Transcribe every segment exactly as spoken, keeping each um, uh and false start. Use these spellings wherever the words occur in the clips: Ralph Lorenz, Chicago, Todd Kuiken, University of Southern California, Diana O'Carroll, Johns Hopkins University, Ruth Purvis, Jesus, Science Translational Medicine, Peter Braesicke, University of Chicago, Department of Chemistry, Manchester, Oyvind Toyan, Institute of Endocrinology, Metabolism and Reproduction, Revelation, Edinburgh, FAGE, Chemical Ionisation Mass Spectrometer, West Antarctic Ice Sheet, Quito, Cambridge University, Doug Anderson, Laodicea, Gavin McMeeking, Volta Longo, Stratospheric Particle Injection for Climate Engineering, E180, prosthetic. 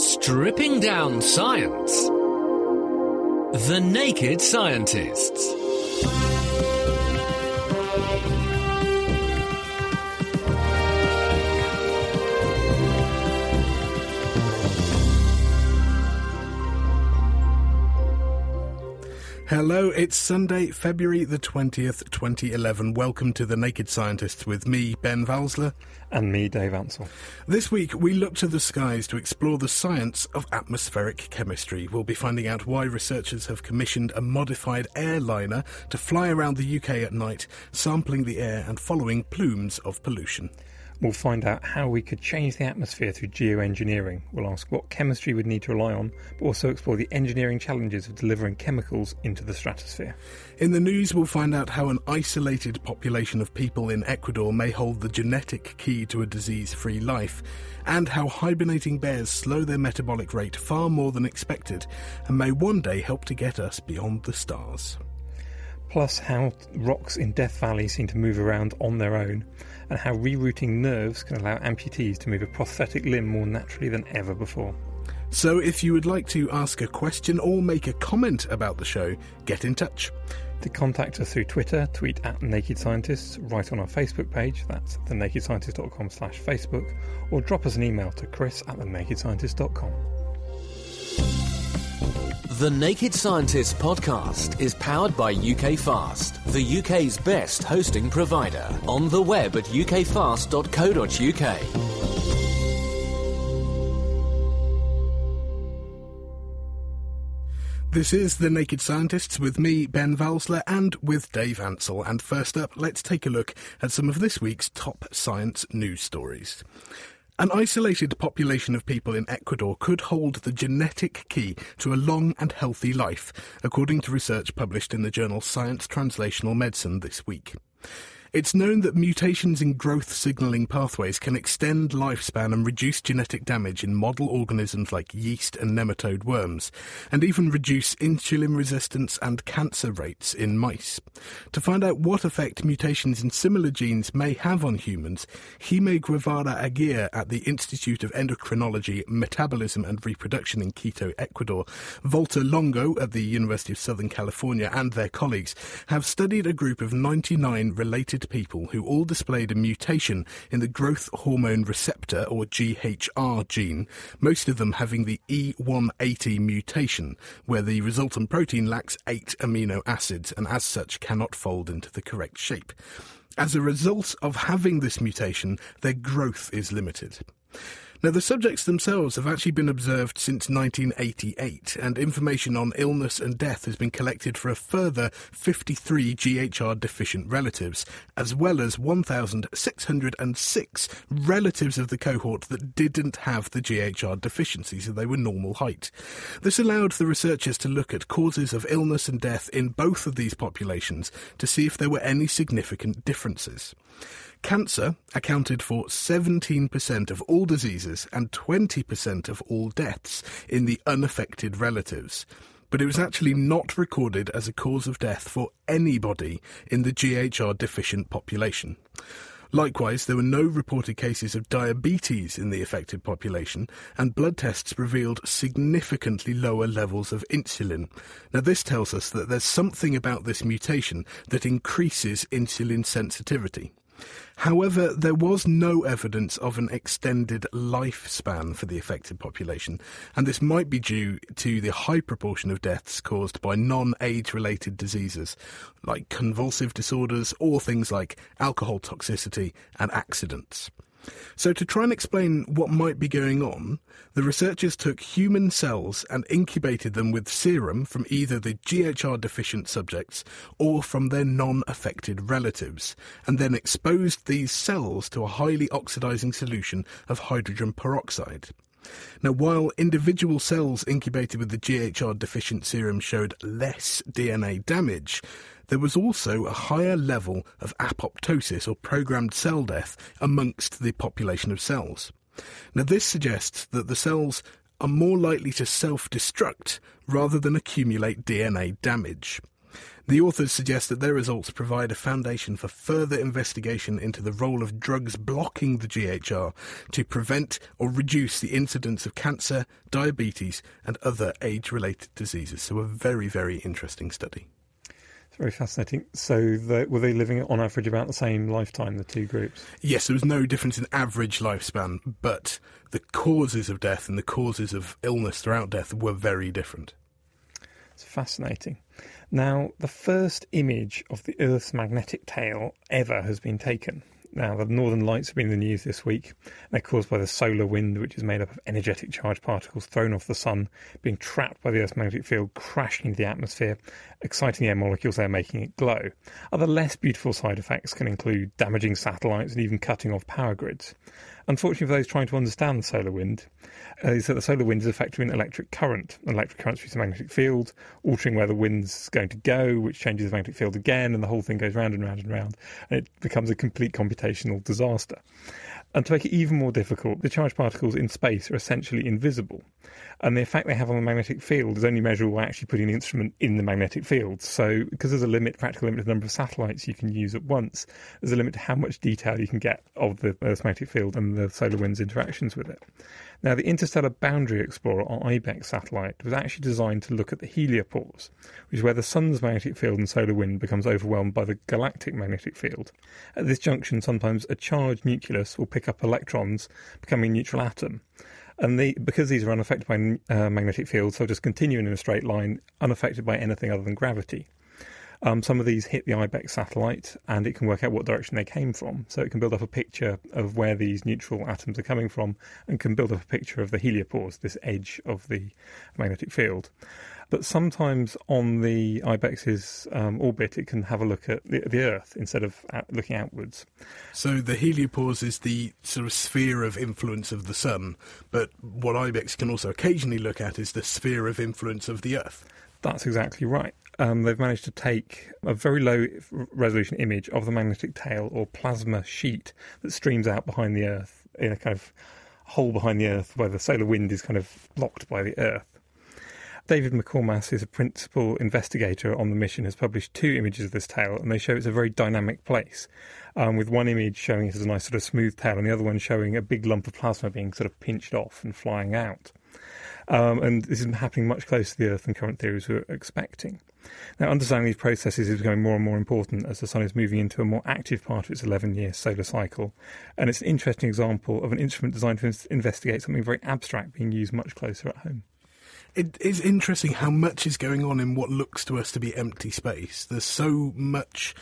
Stripping down science. The Naked Scientists. Hello, it's Sunday, February the twentieth, twenty eleven. Welcome to The Naked Scientists with me, Ben Valsler. And me, Dave Ansell. This week, we look to the skies to explore the science of atmospheric chemistry. We'll be finding out why researchers have commissioned a modified airliner to fly around the U K at night, sampling the air and following plumes of pollution. We'll find out how we could change the atmosphere through geoengineering. We'll ask what chemistry we'd need to rely on, but also explore the engineering challenges of delivering chemicals into the stratosphere. In the news, we'll find out how an isolated population of people in Ecuador may hold the genetic key to a disease-free life, and how hibernating bears slow their metabolic rate far more than expected and may one day help to get us beyond the stars. Plus how rocks in Death Valley seem to move around on their own, and how rerouting nerves can allow amputees to move a prosthetic limb more naturally than ever before. So if you would like to ask a question or make a comment about the show, get in touch. To contact us through Twitter, tweet at Naked Scientists, write on our Facebook page, that's thenakedscientists.com slash Facebook, or drop us an email to chris at thenakedscientists.com. The Naked Scientists podcast is powered by U K Fast, the U K's best hosting provider. On the web at u k fast dot co dot u k. This is The Naked Scientists with me, Ben Valsler, and with Dave Ansell. And first up, let's take a look at some of this week's top science news stories. An isolated population of people in Ecuador could hold the genetic key to a long and healthy life, according to research published in the journal Science Translational Medicine this week. It's known that mutations in growth signalling pathways can extend lifespan and reduce genetic damage in model organisms like yeast and nematode worms, and even reduce insulin resistance and cancer rates in mice. To find out what effect mutations in similar genes may have on humans, Jaime Guevara Aguirre at the Institute of Endocrinology, Metabolism and Reproduction in Quito, Ecuador, Volta Longo at the University of Southern California, and their colleagues have studied a group of ninety-nine related people who all displayed a mutation in the growth hormone receptor, or G H R gene, most of them having the E one eighty mutation, where the resultant protein lacks eight amino acids and as such cannot fold into the correct shape. As a result of having this mutation, their growth is limited. Now, the subjects themselves have actually been observed since nineteen eighty-eight, and information on illness and death has been collected for a further fifty-three G H R-deficient relatives, as well as one thousand six hundred six relatives of the cohort that didn't have the G H R deficiency, so they were normal height. This allowed the researchers to look at causes of illness and death in both of these populations to see if there were any significant differences. Cancer accounted for seventeen percent of all diseases and twenty percent of all deaths in the unaffected relatives, but it was actually not recorded as a cause of death for anybody in the G H R-deficient population. Likewise, there were no reported cases of diabetes in the affected population, and blood tests revealed significantly lower levels of insulin. Now, this tells us that there's something about this mutation that increases insulin sensitivity. However, there was no evidence of an extended lifespan for the affected population, and this might be due to the high proportion of deaths caused by non-age-related diseases like convulsive disorders or things like alcohol toxicity and accidents. So to try and explain what might be going on, the researchers took human cells and incubated them with serum from either the G H R deficient subjects or from their non-affected relatives, and then exposed these cells to a highly oxidising solution of hydrogen peroxide. Now, while individual cells incubated with the G H R deficient serum showed less D N A damage, there was also a higher level of apoptosis, or programmed cell death, amongst the population of cells. Now, this suggests that the cells are more likely to self-destruct rather than accumulate D N A damage. The authors suggest that their results provide a foundation for further investigation into the role of drugs blocking the G H R to prevent or reduce the incidence of cancer, diabetes and other age-related diseases. So a very, very interesting study. Very fascinating. So the, were they living on average about the same lifetime, the two groups? Yes, there was no difference in average lifespan, but the causes of death and the causes of illness throughout death were very different. It's fascinating. Now, the first image of the Earth's magnetic tail ever has been taken. Now, the northern lights have been in the news this week. They're caused by the solar wind, which is made up of energetic charged particles thrown off the sun, being trapped by the Earth's magnetic field, crashing into the atmosphere, exciting the air molecules there, making it glow. Other less beautiful side effects can include damaging satellites and even cutting off power grids. Unfortunately for those trying to understand the solar wind, uh, is that the solar wind is a factor in electric current. An electric current creates a magnetic field, altering where the wind's going to go, which changes the magnetic field again, and the whole thing goes round and round and round, and it becomes a complete computational disaster. And to make it even more difficult, the charged particles in space are essentially invisible, and the effect they have on the magnetic field is only measurable by actually putting an instrument in the magnetic field. So because there's a limit, practical limit to the number of satellites you can use at once, there's a limit to how much detail you can get of the Earth's magnetic field and the solar wind's interactions with it. Now, the Interstellar Boundary Explorer, or I BEX satellite, was actually designed to look at the heliopause, which is where the sun's magnetic field and solar wind becomes overwhelmed by the galactic magnetic field. At this junction, sometimes a charged nucleus will pick up electrons, becoming a neutral atom. And the, because these are unaffected by uh, magnetic fields, they'll just continue in a straight line, unaffected by anything other than gravity. Um, some of these hit the I BEX satellite, and it can work out what direction they came from. So it can build up a picture of where these neutral atoms are coming from, and can build up a picture of the heliopause, this edge of the magnetic field. But sometimes on the I BEX's um, orbit, it can have a look at the, the Earth instead of out, looking outwards. So the heliopause is the sort of sphere of influence of the sun, but what I BEX can also occasionally look at is the sphere of influence of the Earth. That's exactly right. Um, they've managed to take a very low-resolution image of the magnetic tail, or plasma sheet, that streams out behind the Earth in a kind of hole behind the Earth where the solar wind is kind of blocked by the Earth. David McCormack is a principal investigator on the mission, has published two images of this tail, and they show it's a very dynamic place, um, with one image showing it as a nice sort of smooth tail and the other one showing a big lump of plasma being sort of pinched off and flying out. Um, and this is happening much closer to the Earth than current theories were expecting. Now, understanding these processes is becoming more and more important as the Sun is moving into a more active part of its eleven-year solar cycle. And it's an interesting example of an instrument designed to investigate something very abstract being used much closer at home. It is interesting how much is going on in what looks to us to be empty space. There's so much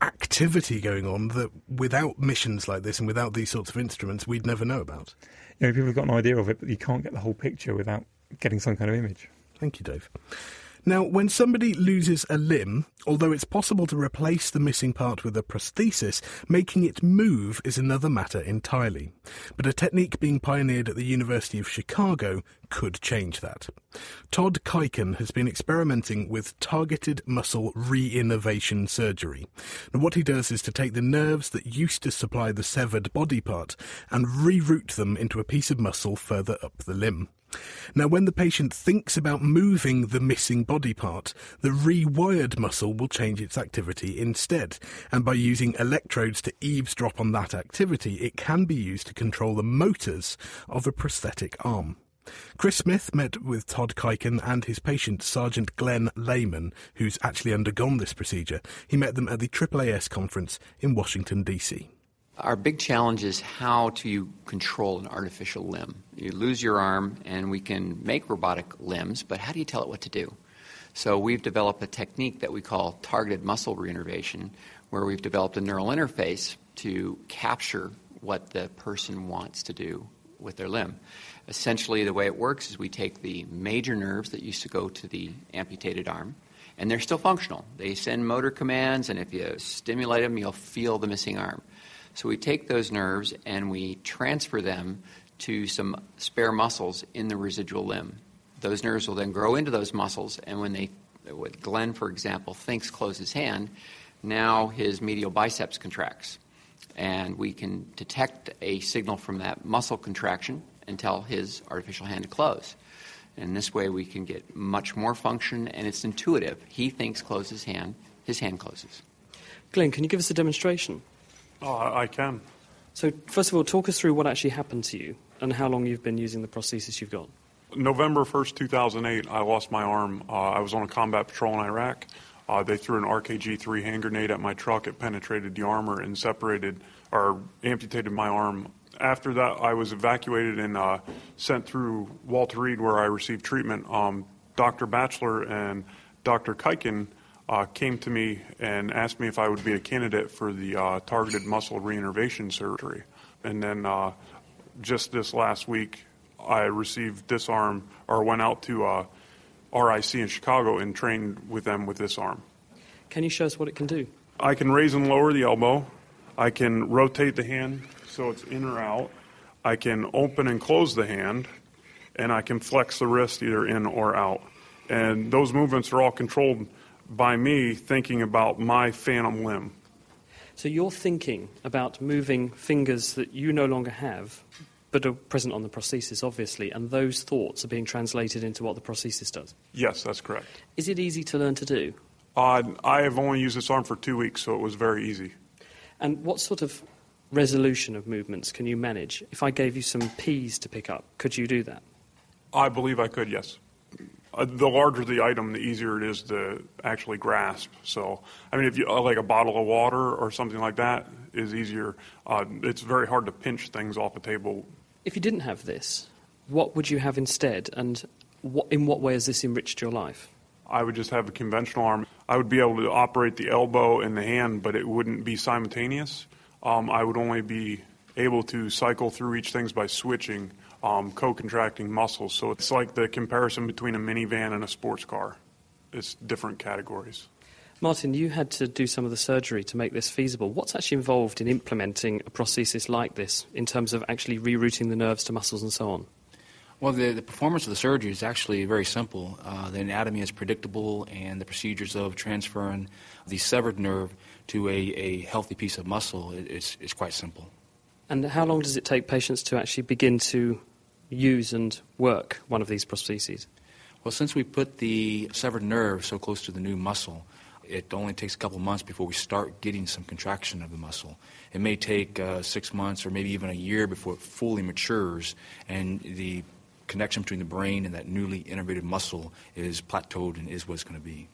activity going on that without missions like this and without these sorts of instruments, we'd never know about. You know, people have got an idea of it, but you can't get the whole picture without getting some kind of image. Thank you, Dave. Now, when somebody loses a limb, although it's possible to replace the missing part with a prosthesis, making it move is another matter entirely. But a technique being pioneered at the University of Chicago could change that. Todd Kuiken has been experimenting with targeted muscle reinnervation surgery. Now, what he does is to take the nerves that used to supply the severed body part and reroute them into a piece of muscle further up the limb. Now, when the patient thinks about moving the missing body part, the rewired muscle will change its activity instead, and by using electrodes to eavesdrop on that activity, it can be used to control the motors of a prosthetic arm. Chris Smith met with Todd Kuiken and his patient, Sergeant Glenn Lehman, who's actually undergone this procedure. He met them at the triple A S conference in Washington, D C. Our big challenge is how to control an artificial limb. You lose your arm, and we can make robotic limbs, but how do you tell it what to do? So we've developed a technique that we call targeted muscle reinnervation, where we've developed a neural interface to capture what the person wants to do with their limb. Essentially, the way it works is we take the major nerves that used to go to the amputated arm, and they're still functional. They send motor commands, and if you stimulate them, you'll feel the missing arm. So we take those nerves and we transfer them to some spare muscles in the residual limb. Those nerves will then grow into those muscles, and when they, what Glenn, for example, thinks close his hand, now his medial biceps contracts. And we can detect a signal from that muscle contraction and tell his artificial hand to close. And this way we can get much more function, and it's intuitive. He thinks close his hand, his hand closes. Glenn, can you give us a demonstration? Oh, I can. So first of all, talk us through what actually happened to you and how long you've been using the prosthesis you've got. November first, two thousand eight, I lost my arm. Uh, I was on a combat patrol in Iraq. Uh, they threw an R K G three hand grenade at my truck. It penetrated the armor and separated or amputated my arm. After that, I was evacuated and uh, sent through Walter Reed, where I received treatment. Um, Doctor Batchelor and Doctor Kuiken uh, came to me and asked me if I would be a candidate for the uh, targeted muscle reinnervation surgery. And then uh, just this last week, I received this arm, or went out to uh, R I C in Chicago and trained with them with this arm. Can you show us what it can do? I can raise and lower the elbow. I can rotate the hand so it's in or out. I can open and close the hand, and I can flex the wrist either in or out. And those movements are all controlled by me thinking about my phantom limb. So you're thinking about moving fingers that you no longer have, but are present on the prosthesis, obviously, and those thoughts are being translated into what the prosthesis does? Yes, that's correct. Is it easy to learn to do? Uh, I have only used this arm for two weeks, so it was very easy. And what sort of resolution of movements can you manage? If I gave you some peas to pick up, could you do that? I believe I could, yes. Uh, the larger the item, the easier it is to actually grasp. So, I mean, if you uh, like a bottle of water or something like that is easier. Uh, it's very hard to pinch things off a table. If you didn't have this, what would you have instead, and what, in what way has this enriched your life? I would just have a conventional arm. I would be able to operate the elbow and the hand, but it wouldn't be simultaneous. Um, I would only be able to cycle through each thing by switching, um, co-contracting muscles. So it's like the comparison between a minivan and a sports car. It's different categories. Martin, you had to do some of the surgery to make this feasible. What's actually involved in implementing a prosthesis like this in terms of actually rerouting the nerves to muscles and so on? Well, the, the performance of the surgery is actually very simple. Uh, the anatomy is predictable, and the procedures of transferring the severed nerve to a, a healthy piece of muscle is, is quite simple. And how long does it take patients to actually begin to use and work one of these prostheses? Well, since we put the severed nerve so close to the new muscle, it only takes a couple of months before we start getting some contraction of the muscle. It may take uh, six months or maybe even a year before it fully matures, and the connection between the brain and that newly innervated muscle is plateaued and is what it's going to be.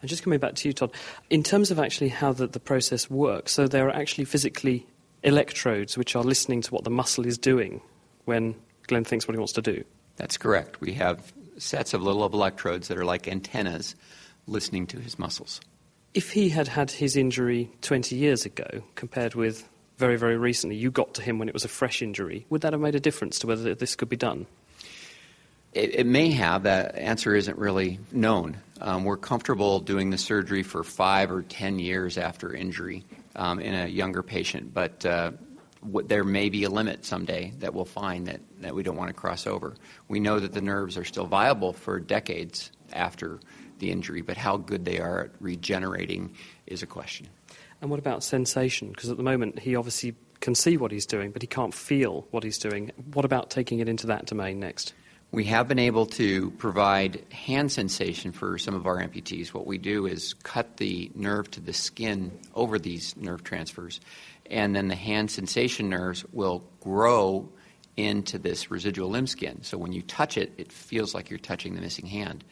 And just coming back to you, Todd, in terms of actually how the, the process works, so there are actually physically electrodes which are listening to what the muscle is doing when Glenn thinks what he wants to do. That's correct. We have sets of little electrodes that are like antennas listening to his muscles. If he had had his injury twenty years ago compared with very, very recently, you got to him when it was a fresh injury, would that have made a difference to whether this could be done? It, it may have. That answer isn't really known. Um, we're comfortable doing the surgery for five or ten years after injury um, in a younger patient, but uh, what, there may be a limit someday that we'll find that, that we don't want to cross over. We know that the nerves are still viable for decades after the injury, but how good they are at regenerating is a question. And what about sensation? Because at the moment he obviously can see what he's doing, but he can't feel what he's doing. What about taking it into that domain next? We have been able to provide hand sensation for some of our amputees. What we do is cut the nerve to the skin over these nerve transfers, and then the hand sensation nerves will grow into this residual limb skin. So when you touch it, it feels like you're touching the missing hand.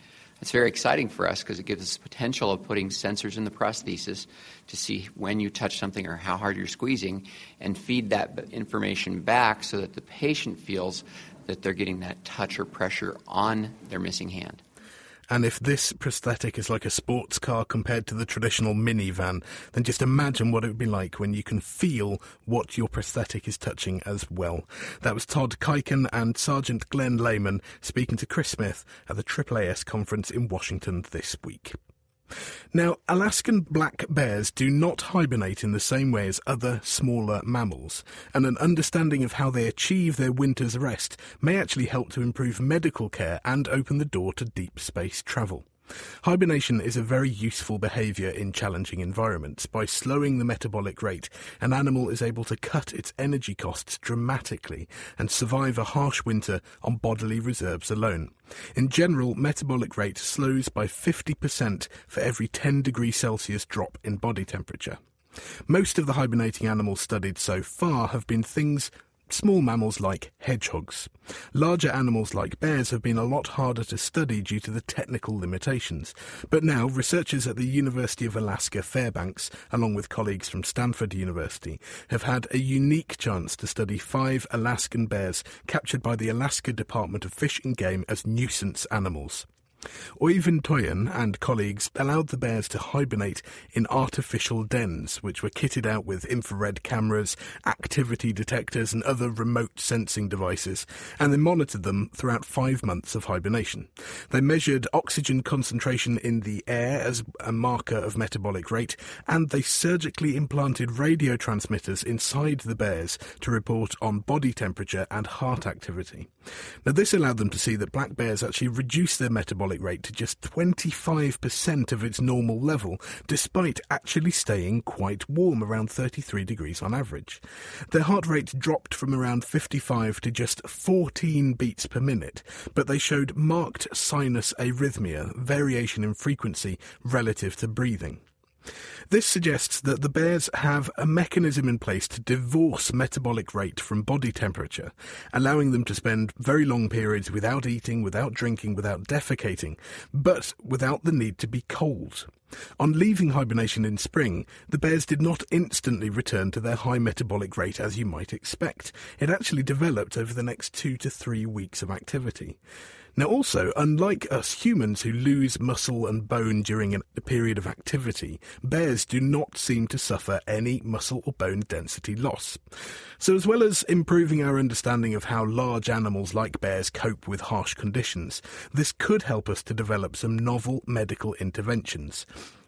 It's very exciting for us because it gives us potential of putting sensors in the prosthesis to see when you touch something or how hard you're squeezing and feed that information back so that the patient feels that they're getting that touch or pressure on their missing hand. And if this prosthetic is like a sports car compared to the traditional minivan, then just imagine what it would be like when you can feel what your prosthetic is touching as well. That was Todd Kuiken and Sergeant Glenn Lehman speaking to Chris Smith at the triple A S conference in Washington this week. Now, Alaskan black bears do not hibernate in the same way as other smaller mammals, and an understanding of how they achieve their winter's rest may actually help to improve medical care and open the door to deep space travel. Hibernation is a very useful behaviour in challenging environments. By slowing the metabolic rate, an animal is able to cut its energy costs dramatically and survive a harsh winter on bodily reserves alone. In general, metabolic rate slows by fifty percent for every ten degrees Celsius drop in body temperature. Most of the hibernating animals studied so far have been things small mammals like hedgehogs. Larger animals like bears have been a lot harder to study due to the technical limitations. But now, researchers at the University of Alaska Fairbanks, along with colleagues from Stanford University, have had a unique chance to study five Alaskan bears captured by the Alaska Department of Fish and Game as nuisance animals. Oyvind Toyan and colleagues allowed the bears to hibernate in artificial dens, which were kitted out with infrared cameras, activity detectors and other remote sensing devices, and they monitored them throughout five months of hibernation. They measured oxygen concentration in the air as a marker of metabolic rate, and they surgically implanted radio transmitters inside the bears to report on body temperature and heart activity. Now, this allowed them to see that black bears actually reduce their metabolic rate to just twenty-five percent of its normal level, despite actually staying quite warm, around thirty-three degrees on average. Their heart rate dropped from around fifty-five to just fourteen beats per minute, but they showed marked sinus arrhythmia, variation in frequency relative to breathing. This suggests that the bears have a mechanism in place to divorce metabolic rate from body temperature, allowing them to spend very long periods without eating, without drinking, without defecating, but without the need to be cold. On leaving hibernation in spring, the bears did not instantly return to their high metabolic rate as you might expect. It actually developed over the next two to three weeks of activity. Now also, unlike us humans who lose muscle and bone during a period of activity, bears do not seem to suffer any muscle or bone density loss. So as well as improving our understanding of how large animals like bears cope with harsh conditions, this could help us to develop some novel medical interventions.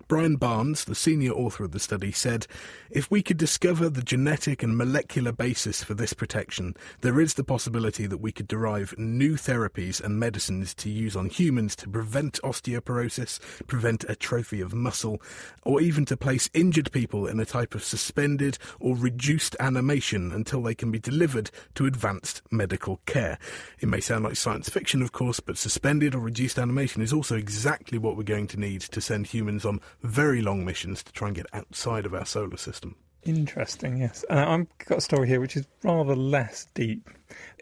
Brian Barnes, the senior author of the study, said, "If we could discover the genetic and molecular basis for this protection, there is the possibility that we could derive new therapies and medicines to use on humans to prevent osteoporosis, prevent atrophy of muscle, or even to place injured people in a type of suspended or reduced animation until they can be delivered to advanced medical care." It may sound like science fiction, of course, but suspended or reduced animation is also exactly what we're going to need to send humans on very long missions to try and get outside of our solar system. Interesting, yes. And I've got a story here which is rather less deep.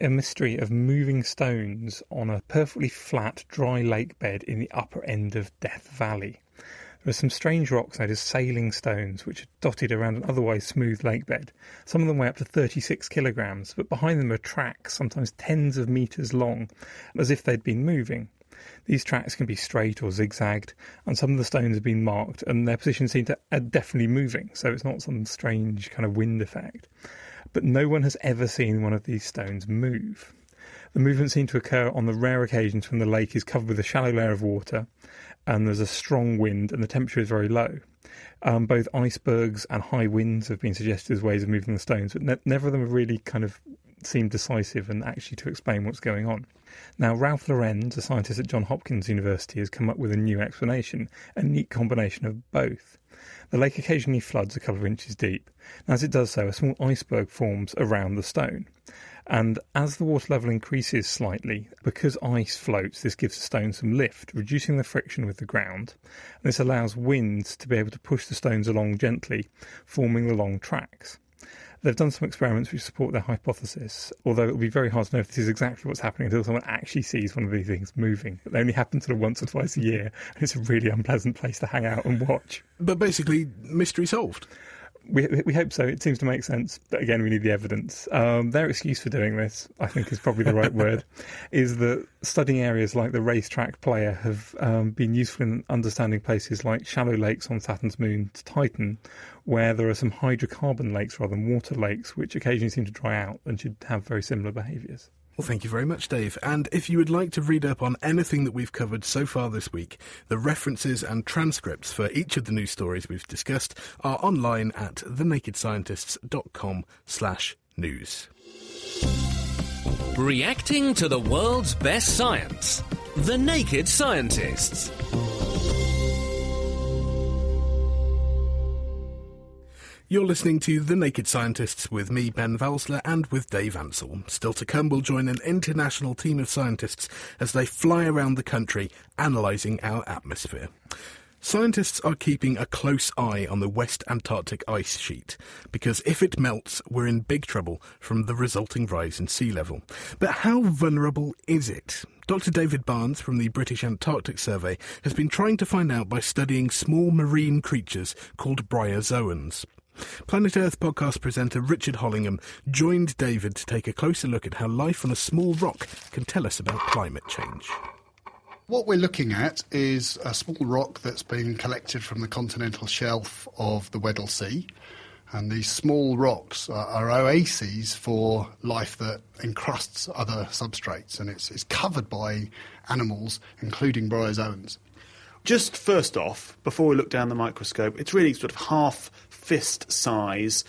A mystery of moving stones on a perfectly flat, dry lake bed in the upper end of Death Valley. There are some strange rocks known as sailing stones which are dotted around an otherwise smooth lake bed. Some of them weigh up to thirty-six kilograms, but behind them are tracks, sometimes tens of metres long, as if they'd been moving. These tracks can be straight or zigzagged, and some of the stones have been marked, and their position seems to are definitely moving, so it's not some strange kind of wind effect. But no one has ever seen one of these stones move. The movement seemed to occur on the rare occasions when the lake is covered with a shallow layer of water, and there's a strong wind, and the temperature is very low. Um, both icebergs and high winds have been suggested as ways of moving the stones, but ne- never of them have really kind of seem decisive and actually to explain what's going on. Now, Ralph Lorenz, a scientist at Johns Hopkins University, has come up with a new explanation, a neat combination of both. The lake occasionally floods a couple of inches deep, and as it does so, a small iceberg forms around the stone. And as the water level increases slightly, because ice floats, this gives the stone some lift, reducing the friction with the ground. And this allows winds to be able to push the stones along gently, forming the long tracks. They've done some experiments which support their hypothesis, although it'll be very hard to know if this is exactly what's happening until someone actually sees one of these things moving. It only happens sort of once or twice a year, and it's a really unpleasant place to hang out and watch. But basically, mystery solved. we we hope so. It seems to make sense. But again, we need the evidence. Um, their excuse for doing this, I think, is probably the right word, is that studying areas like the racetrack player have um, been useful in understanding places like shallow lakes on Saturn's moon Titan, where there are some hydrocarbon lakes rather than water lakes, which occasionally seem to dry out and should have very similar behaviours. Well, thank you very much, Dave. And if you would like to read up on anything that we've covered so far this week, the references and transcripts for each of the news stories we've discussed are online at thenakedscientists.com slash news. Reacting to the world's best science, The Naked Scientists. You're listening to The Naked Scientists with me, Ben Valsler, and with Dave Ansell. Still to come, we'll join an international team of scientists as they fly around the country analysing our atmosphere. Scientists are keeping a close eye on the West Antarctic Ice Sheet, because if it melts, we're in big trouble from the resulting rise in sea level. But how vulnerable is it? Doctor David Barnes from the British Antarctic Survey has been trying to find out by studying small marine creatures called bryozoans. Planet Earth podcast presenter Richard Hollingham joined David to take a closer look at how life on a small rock can tell us about climate change. What we're looking at is a small rock that's been collected from the continental shelf of the Weddell Sea. And these small rocks are, are oases for life that encrusts other substrates. And it's, it's covered by animals, including bryozoans. Just first off, before we look down the microscope, it's really sort of half fist size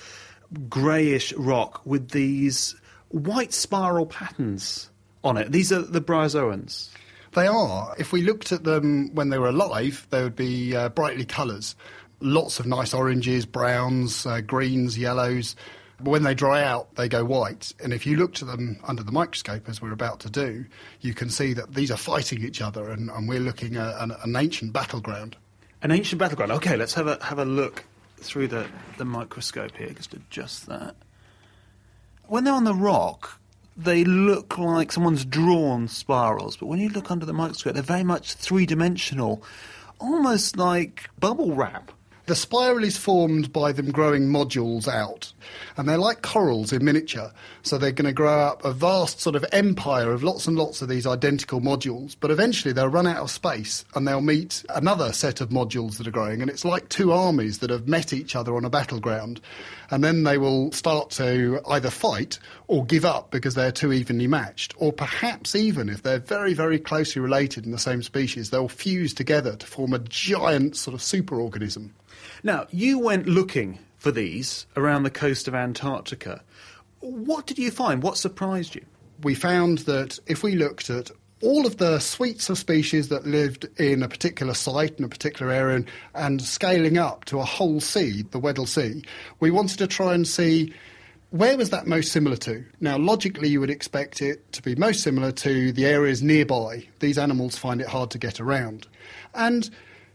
greyish rock with these white spiral patterns on it. These are the bryozoans. They are. If we looked at them when they were alive, they would be uh, brightly colours. Lots of nice oranges, browns, uh, greens, yellows. But when they dry out, they go white. And if you looked at them under the microscope, as we're about to do, you can see that these are fighting each other, and, and we're looking at an, an ancient battleground. An ancient battleground. OK, let's have a have a look through the, the microscope here, just adjust that. When they're on the rock, they look like someone's drawn spirals. But when you look under the microscope, they're very much three-dimensional, almost like bubble wrap. The spiral is formed by them growing modules out, and they're like corals in miniature. So they're going to grow up a vast sort of empire of lots and lots of these identical modules, but eventually they'll run out of space and they'll meet another set of modules that are growing, and it's like two armies that have met each other on a battleground, and then they will start to either fight or give up because they're too evenly matched, or perhaps even if they're very, very closely related in the same species, they'll fuse together to form a giant sort of superorganism. Now, you went looking for these around the coast of Antarctica. What did you find? What surprised you? We found that if we looked at all of the suites of species that lived in a particular site, in a particular area, and, and scaling up to a whole sea, the Weddell Sea, we wanted to try and see where was that most similar to. Now, logically, you would expect it to be most similar to the areas nearby. These animals find it hard to get around. And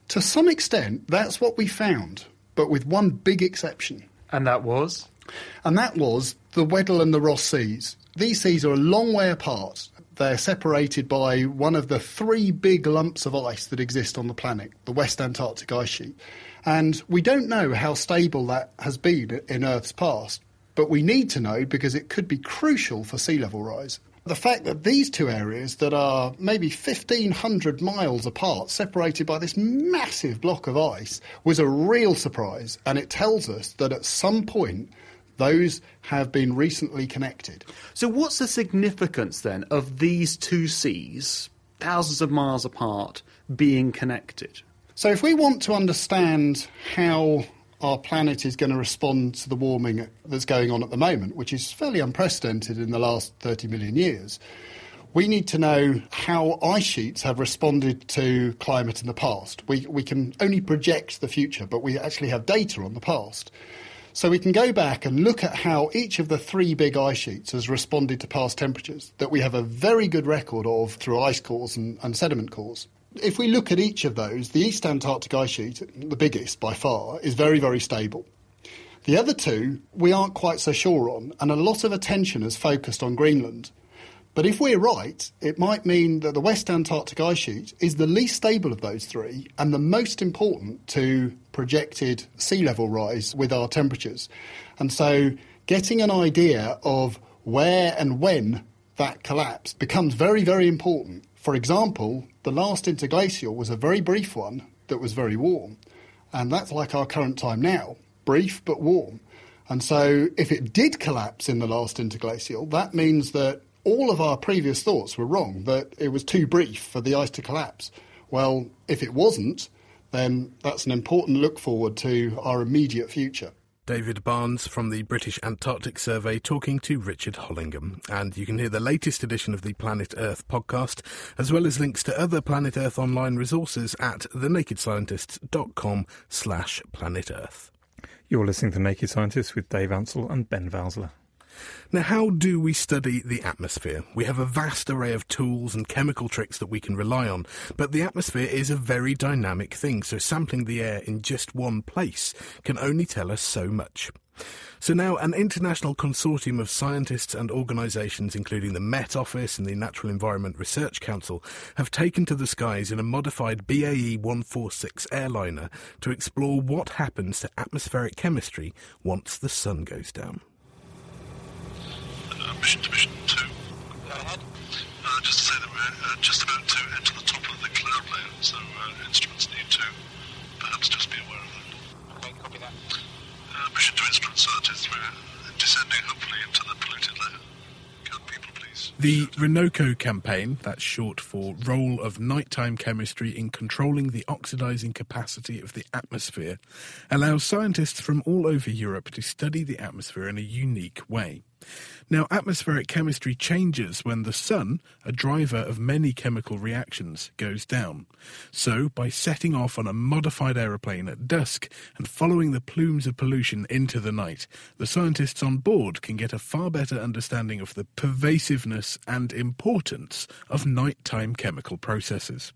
to some extent, that's what we found, but with one big exception. And that was? And that was the Weddell and the Ross Seas. These seas are a long way apart. They're separated by one of the three big lumps of ice that exist on the planet, the West Antarctic Ice Sheet. And we don't know how stable that has been in Earth's past, but we need to know because it could be crucial for sea level rise. The fact that these two areas that are maybe fifteen hundred miles apart, separated by this massive block of ice, was a real surprise, and it tells us that at some point those have been recently connected. So what's the significance then of these two seas, thousands of miles apart, being connected? So if we want to understand how our planet is going to respond to the warming that's going on at the moment, which is fairly unprecedented in the last thirty million years. We need to know how ice sheets have responded to climate in the past. We, we can only project the future, but we actually have data on the past. So we can go back and look at how each of the three big ice sheets has responded to past temperatures that we have a very good record of through ice cores and, and sediment cores. If we look at each of those, the East Antarctic Ice Sheet, the biggest by far, is very, very stable. The other two, we aren't quite so sure on, and a lot of attention is focused on Greenland. But if we're right, it might mean that the West Antarctic Ice Sheet is the least stable of those three and the most important to projected sea level rise with our temperatures. And so getting an idea of where and when that collapsed becomes very, very important. For example, the last interglacial was a very brief one that was very warm. And that's like our current time now, brief but warm. And so if it did collapse in the last interglacial, that means that all of our previous thoughts were wrong, that it was too brief for the ice to collapse. Well, if it wasn't, then that's an important look forward to our immediate future. David Barnes from the British Antarctic Survey talking to Richard Hollingham. And you can hear the latest edition of the Planet Earth podcast, as well as links to other Planet Earth online resources at thenakedscientists.com slash Planet Earth. You're listening to The Naked Scientists with Dave Ansell and Ben Valsler. Now, how do we study the atmosphere? We have a vast array of tools and chemical tricks that we can rely on, but the atmosphere is a very dynamic thing, so sampling the air in just one place can only tell us so much. So now an international consortium of scientists and organisations, including the Met Office and the Natural Environment Research Council, have taken to the skies in a modified B A E one forty-six airliner to explore what happens to atmospheric chemistry once the sun goes down. Mission to mission two. Uh, just to say that we're uh, just about to enter the top of the cloud layer, so uh, instruments need to perhaps just be aware of that. Okay, copy that. Uh, mission to instrument searches, we're descending hopefully into the polluted layer. Can people please... The RENOCO campaign, that's short for Role of Nighttime Chemistry in Controlling the Oxidising Capacity of the Atmosphere, allows scientists from all over Europe to study the atmosphere in a unique way. Now, atmospheric chemistry changes when the sun, a driver of many chemical reactions, goes down. So, by setting off on a modified aeroplane at dusk and following the plumes of pollution into the night, the scientists on board can get a far better understanding of the pervasiveness and importance of nighttime chemical processes.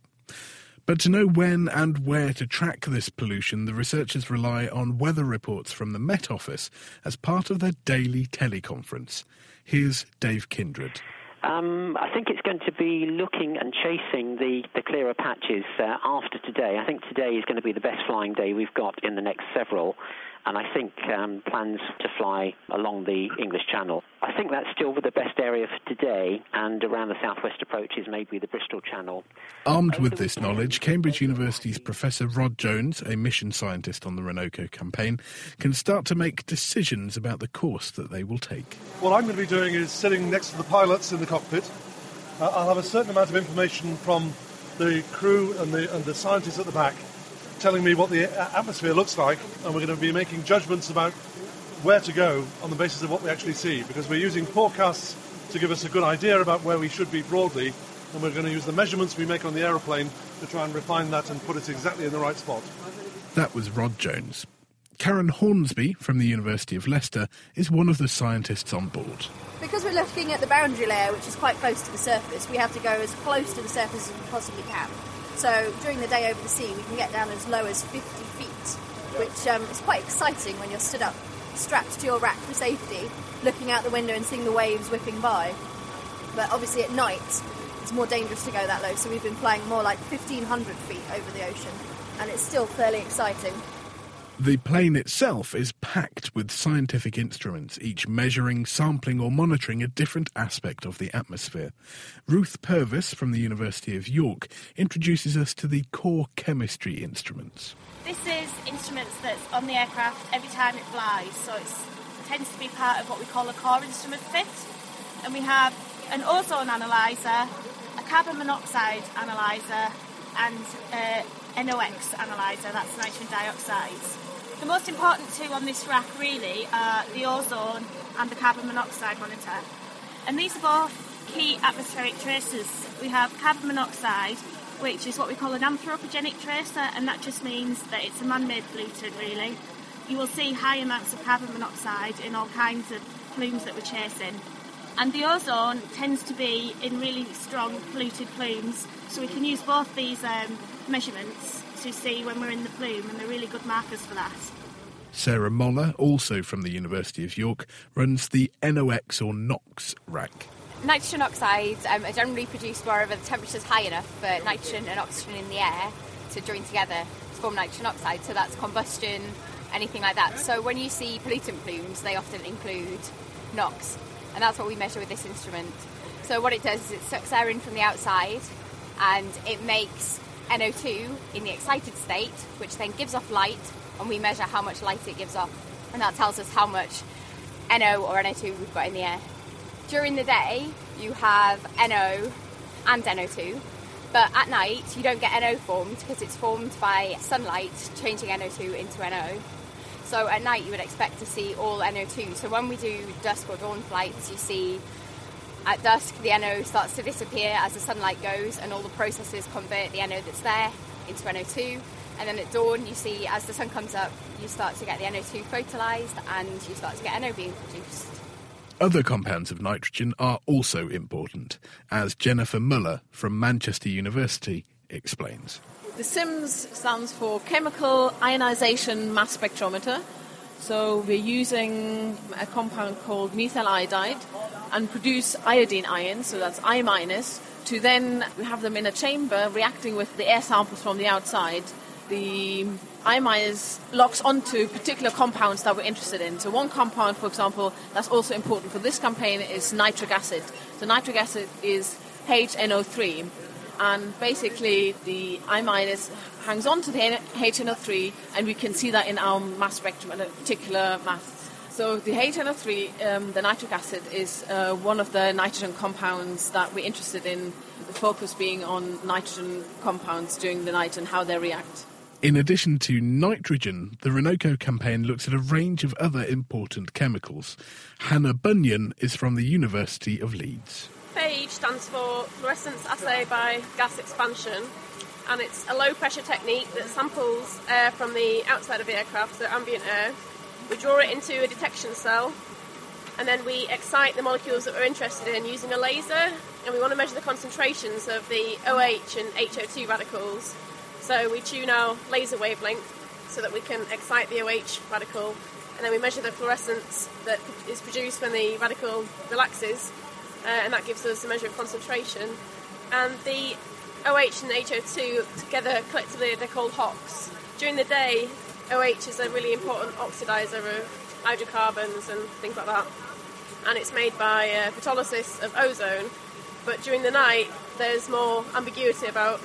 But to know when and where to track this pollution, the researchers rely on weather reports from the Met Office as part of their daily teleconference. Here's Dave Kindred. Um, I think it's going to be looking and chasing the, the clearer patches uh, after today. I think today is going to be the best flying day we've got in the next several. And I think um, plans to fly along the English Channel. I think that's still the best area for today, and around the southwest approaches maybe the Bristol Channel. Armed with this knowledge, Cambridge University's Professor Rod Jones, a mission scientist on the RENOCO campaign, can start to make decisions about the course that they will take. What I'm going to be doing is sitting next to the pilots in the cockpit. Uh, I'll have a certain amount of information from the crew and the, and the scientists at the back, telling me what the atmosphere looks like, and we're going to be making judgments about where to go on the basis of what we actually see, because we're using forecasts to give us a good idea about where we should be broadly, and we're going to use the measurements we make on the aeroplane to try and refine that and put it exactly in the right spot. That was Rod Jones. Karen Hornsby from the University of Leicester is one of the scientists on board. Because we're looking at the boundary layer, which is quite close to the surface, we have to go as close to the surface as we possibly can. So during the day over the sea, we can get down as low as fifty feet, which um, is quite exciting when you're stood up, strapped to your rack for safety, looking out the window and seeing the waves whipping by. But obviously at night, it's more dangerous to go that low, so we've been flying more like fifteen hundred feet over the ocean, and it's still fairly exciting. The plane itself is packed with scientific instruments, each measuring, sampling or monitoring a different aspect of the atmosphere. Ruth Purvis from the University of York introduces us to the core chemistry instruments. This is instruments that's on the aircraft every time it flies, so it's, it tends to be part of what we call a core instrument fit. And we have an ozone analyser, a carbon monoxide analyser and uh, N O X analyser, that's nitrogen dioxide. The most important two on this rack really are the ozone and the carbon monoxide monitor. And these are both key atmospheric tracers. We have carbon monoxide, which is what we call an anthropogenic tracer, and that just means that it's a man-made pollutant really. You will see high amounts of carbon monoxide in all kinds of plumes that we're chasing. And the ozone tends to be in really strong polluted plumes, so we can use both these um, measurements to see when we're in the plume, and they're really good markers for that. Sarah Moller, also from the University of York, runs the N O X or NOx rack. Nitrogen oxides um, are generally produced wherever the temperature is high enough for nitrogen and oxygen in the air to join together to form nitrogen oxide, so that's combustion, anything like that. So when you see pollutant plumes, they often include NOx, and that's what we measure with this instrument. So what it does is it sucks air in from the outside and it makes N O two in the excited state, which then gives off light, and we measure how much light it gives off, and that tells us how much NO or N O two we've got in the air. During the day, you have NO and N O two, but at night, you don't get NO formed because it's formed by sunlight changing N O two into NO. So at night, you would expect to see all N O two. So when we do dusk or dawn flights, you see at dusk, the NO starts to disappear as the sunlight goes, and all the processes convert the NO that's there into N O two. And then at dawn, you see as the sun comes up, you start to get the N O two photolysed and you start to get NO being produced. Other compounds of nitrogen are also important, as Jennifer Muller from Manchester University explains. The CIMS stands for Chemical Ionisation Mass Spectrometer. So we're using a compound called methyl iodide and produce iodine ions, so that's I minus, to then we have them in a chamber reacting with the air samples from the outside. The I minus locks onto particular compounds that we're interested in. So one compound, for example, that's also important for this campaign is nitric acid. So nitric acid is H N O three, and basically the I minus hangs on to the H N O three, and we can see that in our mass spectrum at a particular mass. So the H N O three, um, the nitric acid, is uh, one of the nitrogen compounds that we're interested in, the focus being on nitrogen compounds during the night and how they react. In addition to nitrogen, the Renoco campaign looks at a range of other important chemicals. Hannah Bunyan is from the University of Leeds. F A G E stands for Fluorescence Assay by Gas Expansion, and it's a low-pressure technique that samples air from the outside of the aircraft, so ambient air. We draw it into a detection cell, and then we excite the molecules that we're interested in using a laser, and we want to measure the concentrations of the O H and H O two radicals. So we tune our laser wavelength so that we can excite the O H radical, and then we measure the fluorescence that is produced when the radical relaxes, uh, and that gives us a measure of concentration. And the O H and H O two together, collectively, they're called HOX. During the day, O H is a really important oxidizer of hydrocarbons and things like that, and it's made by uh, photolysis of ozone, but during the night there's more ambiguity about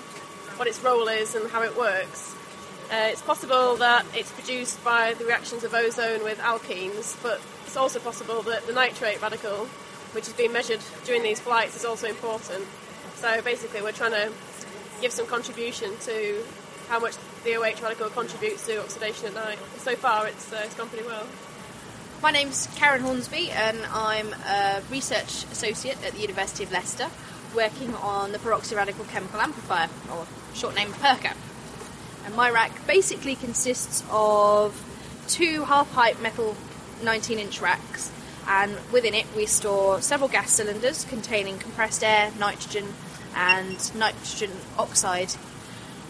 what its role is and how it works. Uh, it's possible that it's produced by the reactions of ozone with alkenes, but it's also possible that the nitrate radical, which has been measured during these flights, is also important. So basically we're trying to give some contribution to how much the O H radical contributes to oxidation at night. So far it's, uh, it's gone pretty well. My name's Karen Hornsby and I'm a research associate at the University of Leicester, working on the peroxyradical chemical amplifier, or short name PERCA. And my rack basically consists of two half-height metal nineteen inch racks, and within it we store several gas cylinders containing compressed air, nitrogen and nitrogen oxide.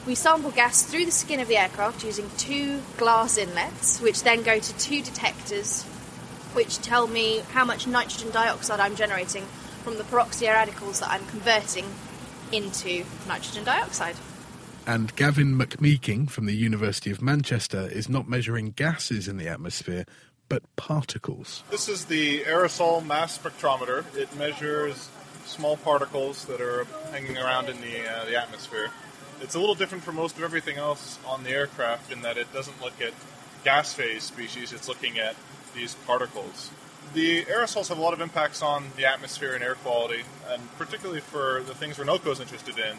We sample gas through the skin of the aircraft using two glass inlets, which then go to two detectors which tell me how much nitrogen dioxide I'm generating from the peroxia radicals that I'm converting into nitrogen dioxide. And Gavin McMeeking from the University of Manchester is not measuring gases in the atmosphere, but particles. This is the aerosol mass spectrometer. It measures small particles that are hanging around in the, uh, the atmosphere. It's a little different from most of everything else on the aircraft in that it doesn't look at gas phase species, it's looking at these particles. The aerosols have a lot of impacts on the atmosphere and air quality, and particularly for the things Renoco is interested in.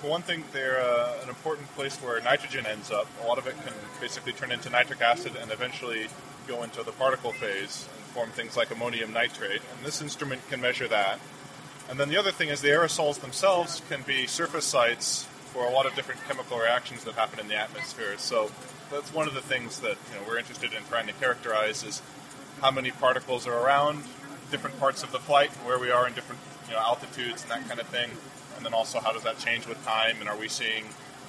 For one thing, they're uh, an important place where nitrogen ends up. A lot of it can basically turn into nitric acid and eventually go into the particle phase and form things like ammonium nitrate, and this instrument can measure that. And then the other thing is the aerosols themselves can be surface sites for a lot of different chemical reactions that happen in the atmosphere. So that's one of the things that, you know, we're interested in trying to characterize is how many particles are around, different parts of the flight, where we are in different, you know, altitudes and that kind of thing, and then also how does that change with time, and are we seeing,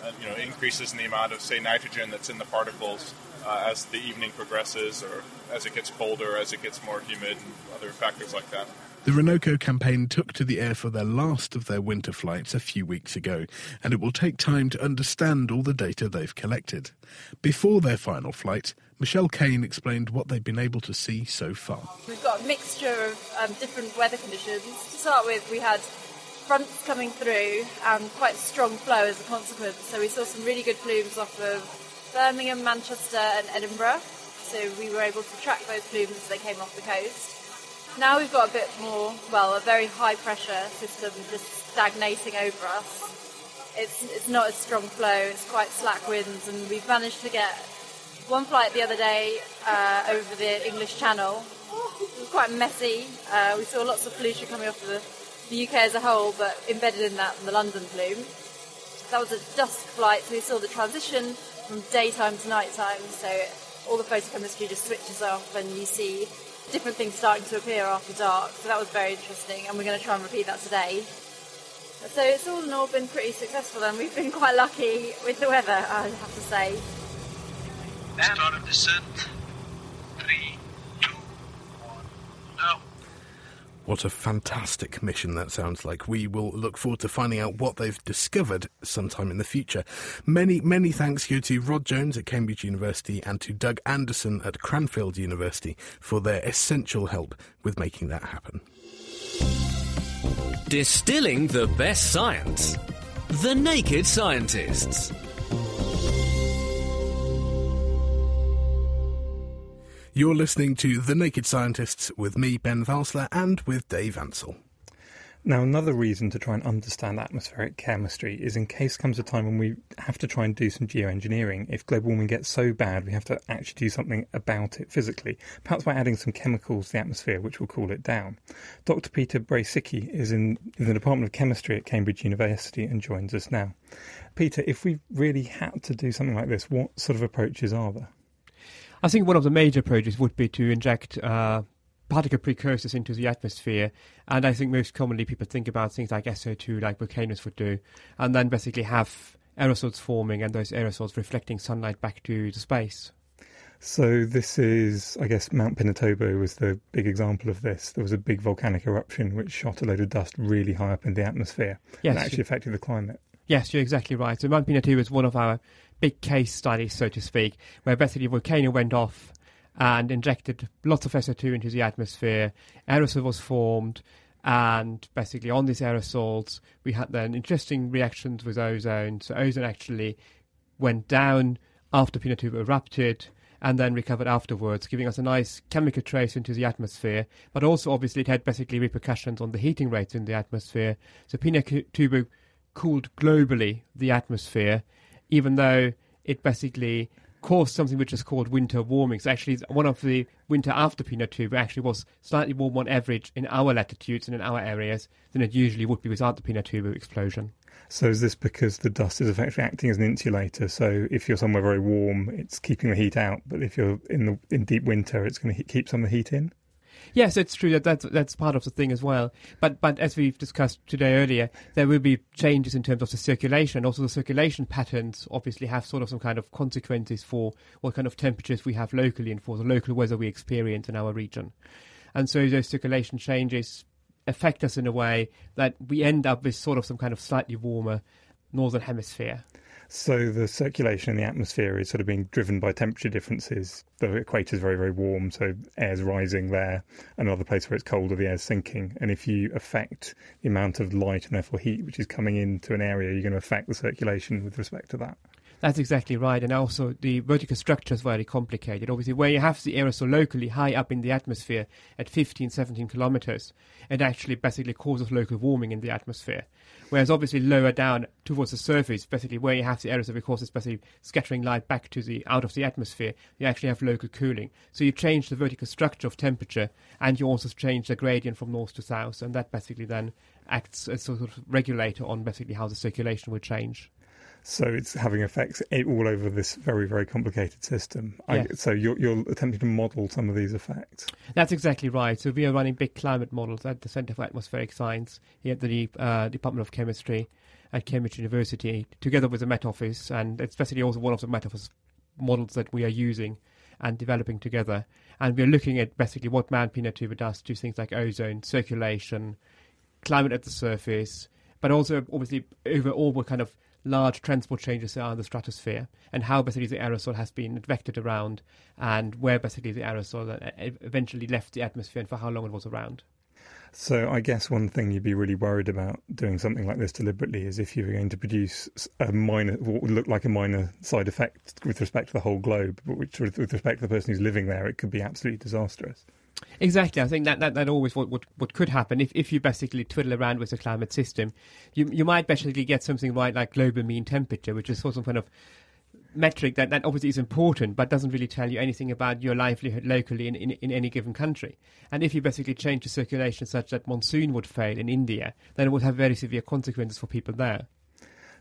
uh, you know, increases in the amount of, say, nitrogen that's in the particles uh, as the evening progresses, or as it gets colder, as it gets more humid, and other factors like that. The Renoco campaign took to the air for their last of their winter flights a few weeks ago, and it will take time to understand all the data they've collected. Before their final flight, Michelle Kane explained what they've been able to see so far. We've got a mixture of um, different weather conditions. To start with, we had fronts coming through and quite strong flow as a consequence, so we saw some really good plumes off of Birmingham, Manchester and Edinburgh, so we were able to track those plumes as they came off the coast. Now we've got a bit more, well, a very high-pressure system just stagnating over us. It's it's not a strong flow, it's quite slack winds, and we've managed to get one flight the other day uh, over the English Channel. It was quite messy. Uh, we saw lots of pollution coming off the, the U K as a whole, but embedded in that the London plume. That was a dusk flight, so we saw the transition from daytime to nighttime, so all the photochemistry just switches off and you see different things starting to appear after dark, so that was very interesting, and we're going to try and repeat that today. So it's all in all been pretty successful, and we've been quite lucky with the weather, I have to say. Start of descent. Three, two, one, now. What a fantastic mission that sounds like. We will look forward to finding out what they've discovered sometime in the future. Many, many thanks here to Rod Jones at Cambridge University and to Doug Anderson at Cranfield University for their essential help with making that happen. Distilling the best science. The Naked Scientists. You're listening to The Naked Scientists with me, Ben Valsler, and with Dave Ansell. Now, another reason to try and understand atmospheric chemistry is in case comes a time when we have to try and do some geoengineering. If global warming gets so bad, we have to actually do something about it physically, perhaps by adding some chemicals to the atmosphere, which will cool it down. Doctor Peter Braesicke is in the Department of Chemistry at Cambridge University and joins us now. Peter, if we really had to do something like this, what sort of approaches are there? I think one of the major approaches would be to inject uh, particle precursors into the atmosphere, and I think most commonly people think about things like S O two, like volcanoes would do, and then basically have aerosols forming and those aerosols reflecting sunlight back to the space. So this is, I guess, Mount Pinatubo was the big example of this. There was a big volcanic eruption which shot a load of dust really high up in the atmosphere, yes, and actually affected the climate. Yes, you're exactly right. So Mount Pinatubo is one of our big case studies, so to speak, where basically a volcano went off and injected lots of S O two into the atmosphere, aerosol was formed, and basically on these aerosols we had then interesting reactions with ozone. So ozone actually went down after Pinatubo erupted and then recovered afterwards, giving us a nice chemical trace into the atmosphere, but also obviously it had basically repercussions on the heating rates in the atmosphere. So Pinatubo cooled globally the atmosphere, even though it basically caused something which is called winter warming. So actually, one of the winter after Pinatubo actually was slightly warmer on average in our latitudes and in our areas than it usually would be without the Pinatubo explosion. So is this because the dust is effectively acting as an insulator? So if you're somewhere very warm, it's keeping the heat out, but if you're in the in deep winter, it's going to keep some of the heat in? Yes, it's true that that's, that's part of the thing as well. But but as we've discussed today earlier, there will be changes in terms of the circulation. Also, the circulation patterns obviously have sort of some kind of consequences for what kind of temperatures we have locally and for the local weather we experience in our region. And so those circulation changes affect us in a way that we end up with sort of some kind of slightly warmer northern hemisphere. So the circulation in the atmosphere is sort of being driven by temperature differences. The equator is very, very warm, so air's rising there. Another place where it's colder, the air's sinking. And if you affect the amount of light and therefore heat which is coming into an area, you're going to affect the circulation with respect to that. That's exactly right. And also the vertical structure is very complicated. Obviously, where you have the aerosol locally high up in the atmosphere at fifteen, seventeen kilometres, it actually basically causes local warming in the atmosphere. Whereas obviously lower down towards the surface, basically where you have the aerosol, of course, it's basically scattering light back to the out of the atmosphere, you actually have local cooling. So you change the vertical structure of temperature and you also change the gradient from north to south. And that basically then acts as a sort of regulator on basically how the circulation will change. So it's having effects all over this very, very complicated system. Yes. I, so you're, you're attempting to model some of these effects. That's exactly right. So we are running big climate models at the Centre for Atmospheric Science here at the uh, Department of Chemistry at Cambridge University, together with the Met Office, and it's basically also one of the Met Office models that we are using and developing together. And we're looking at basically what Mount Pinatubo does to things like ozone, circulation, climate at the surface, but also obviously overall what kind of large transport changes there are in the stratosphere and how basically the aerosol has been vectored around and where basically the aerosol eventually left the atmosphere and for how long it was around. So I guess one thing you'd be really worried about doing something like this deliberately is if you were going to produce a minor, what would look like a minor side effect with respect to the whole globe, but which with respect to the person who's living there, it could be absolutely disastrous. Exactly. I think that, that, that always what, what, what could happen if, if you basically twiddle around with the climate system. You you might basically get something right like global mean temperature, which is sort of kind of metric that, that obviously is important but doesn't really tell you anything about your livelihood locally in, in, in any given country. And if you basically change the circulation such that monsoon would fail in India, then it would have very severe consequences for people there.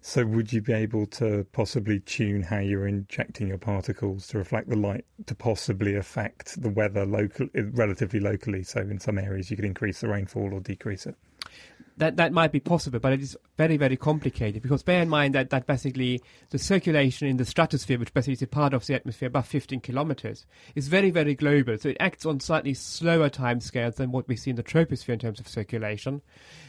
So would you be able to possibly tune how you're injecting your particles to reflect the light to possibly affect the weather local, relatively locally? So in some areas you could increase the rainfall or decrease it? That that might be possible, but it is very, very complicated because bear in mind that, that basically the circulation in the stratosphere, which basically is a part of the atmosphere above fifteen kilometres, is very, very global. So it acts on slightly slower timescales than what we see in the troposphere in terms of circulation.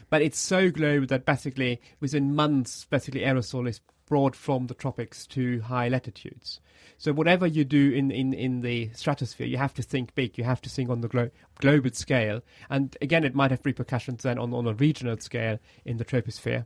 But it's so global that basically within months, basically aerosol is brought from the tropics to high latitudes. So whatever you do in, in, in the stratosphere, you have to think big, you have to think on the glo- global scale. And again, it might have repercussions then on, on a regional scale in the troposphere.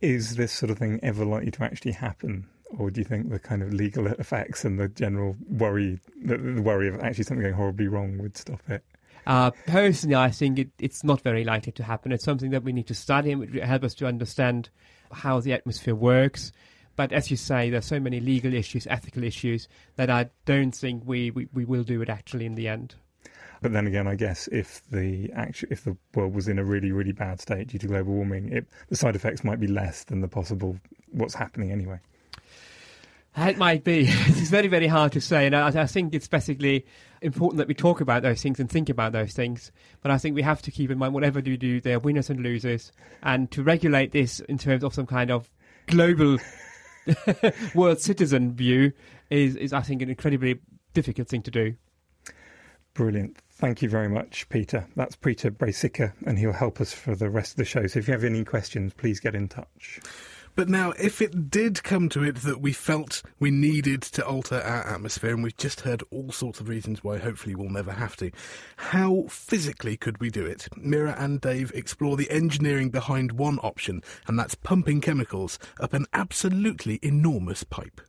Is this sort of thing ever likely to actually happen? Or do you think the kind of legal effects and the general worry, the, the worry of actually something going horribly wrong would stop it? Uh, personally, I think it, it's not very likely to happen. It's something that we need to study and it would help us to understand how the atmosphere works. But as you say, there's so many legal issues, ethical issues, that I don't think we, we, we will do it actually in the end. But then again, I guess if the actu- if the world was in a really, really bad state due to global warming, it, the side effects might be less than the possible what's happening anyway. It might be. It's very, very hard to say. And I, I think it's basically important that we talk about those things and think about those things. But I think we have to keep in mind whatever we do, there are winners and losers. And to regulate this in terms of some kind of global world citizen view is, is, I think, an incredibly difficult thing to do. Brilliant. Thank you very much, Peter. That's Peter Braesicke, and he'll help us for the rest of the show. So if you have any questions, please get in touch. But now, if it did come to it that we felt we needed to alter our atmosphere, and we've just heard all sorts of reasons why hopefully we'll never have to, how physically could we do it? Mira and Dave explore the engineering behind one option, and that's pumping chemicals up an absolutely enormous pipe.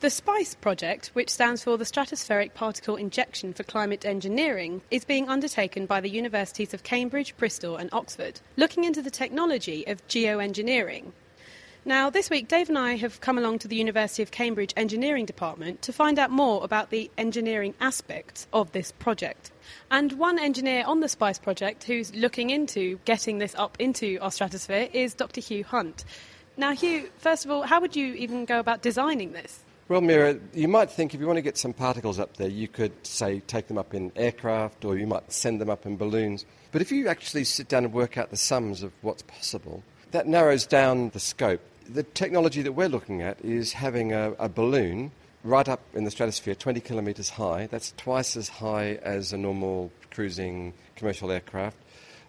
The SPICE project, which stands for the Stratospheric Particle Injection for Climate Engineering, is being undertaken by the universities of Cambridge, Bristol and Oxford, looking into the technology of geoengineering. Now, this week, Dave and I have come along to the University of Cambridge Engineering Department to find out more about the engineering aspects of this project. And one engineer on the SPICE project who's looking into getting this up into our stratosphere is Doctor Hugh Hunt. Now, Hugh, first of all, how would you even go about designing this? Well, Mira, you might think if you want to get some particles up there, you could, say, take them up in aircraft or you might send them up in balloons. But if you actually sit down and work out the sums of what's possible, that narrows down the scope. The technology that we're looking at is having a, a balloon right up in the stratosphere, twenty kilometres high. That's twice as high as a normal cruising commercial aircraft,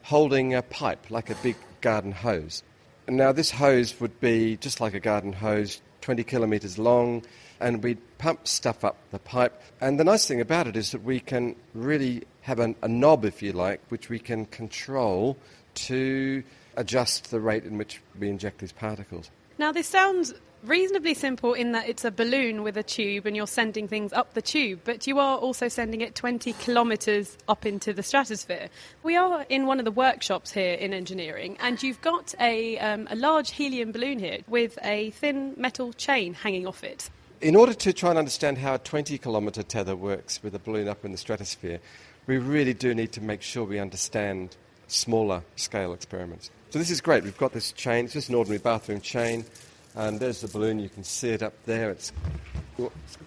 holding a pipe like a big garden hose. And now, this hose would be just like a garden hose, twenty kilometres long, and we'd pump stuff up the pipe. And the nice thing about it is that we can really have an, a knob, if you like, which we can control to adjust the rate in which we inject these particles. Now, this sounds reasonably simple in that it's a balloon with a tube and you're sending things up the tube, but you are also sending it twenty kilometres up into the stratosphere. We are in one of the workshops here in engineering, and you've got a, um, a large helium balloon here with a thin metal chain hanging off it. In order to try and understand how a twenty kilometre tether works with a balloon up in the stratosphere, we really do need to make sure we understand smaller scale experiments. So this is great. We've got this chain. It's just an ordinary bathroom chain. And there's the balloon, you can see it up there. It's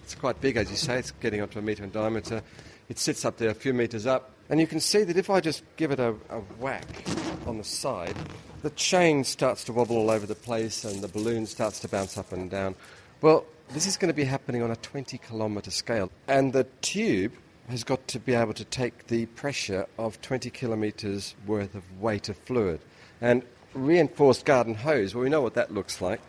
it's quite big, as you say. It's getting up to a metre in diameter. It sits up there a few metres up. And you can see that if I just give it a, a whack on the side, the chain starts to wobble all over the place and the balloon starts to bounce up and down. Well, this is going to be happening on a twenty-kilometre scale. And the tube has got to be able to take the pressure of twenty kilometres worth of weight of fluid. And reinforced garden hose, well, we know what that looks like.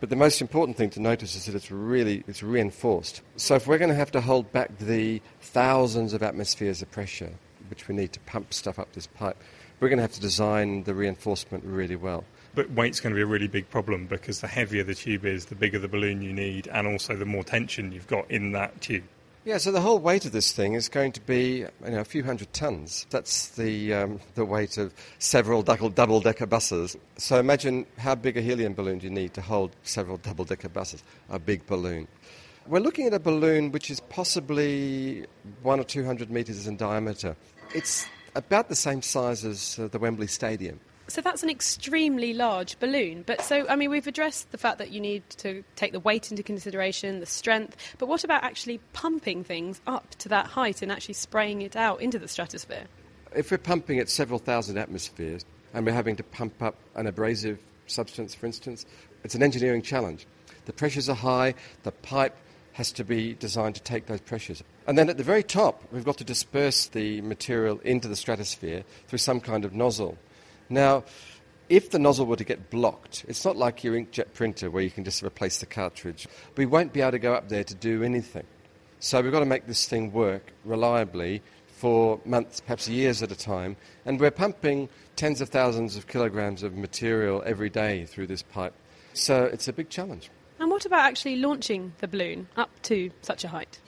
But the most important thing to notice is that it's really, it's reinforced. So if we're going to have to hold back the thousands of atmospheres of pressure, which we need to pump stuff up this pipe, we're going to have to design the reinforcement really well. But weight's going to be a really big problem, because the heavier the tube is, the bigger the balloon you need, and also the more tension you've got in that tube. Yeah, so the whole weight of this thing is going to be, you know, a few hundred tons. That's the um, the weight of several double-decker buses. So imagine how big a helium balloon you need to hold several double-decker buses, a big balloon. We're looking at a balloon which is possibly one or two hundred metres in diameter. It's about the same size as uh, the Wembley Stadium. So that's an extremely large balloon. But so, I mean, we've addressed the fact that you need to take the weight into consideration, the strength. But what about actually pumping things up to that height and actually spraying it out into the stratosphere? If we're pumping at several thousand atmospheres and we're having to pump up an abrasive substance, for instance, it's an engineering challenge. The pressures are high, the pipe has to be designed to take those pressures. And then at the very top, we've got to disperse the material into the stratosphere through some kind of nozzle. Now, if the nozzle were to get blocked, it's not like your inkjet printer where you can just replace the cartridge. We won't be able to go up there to do anything. So we've got to make this thing work reliably for months, perhaps years at a time. And we're pumping tens of thousands of kilograms of material every day through this pipe. So it's a big challenge. And what about actually launching the balloon up to such a height?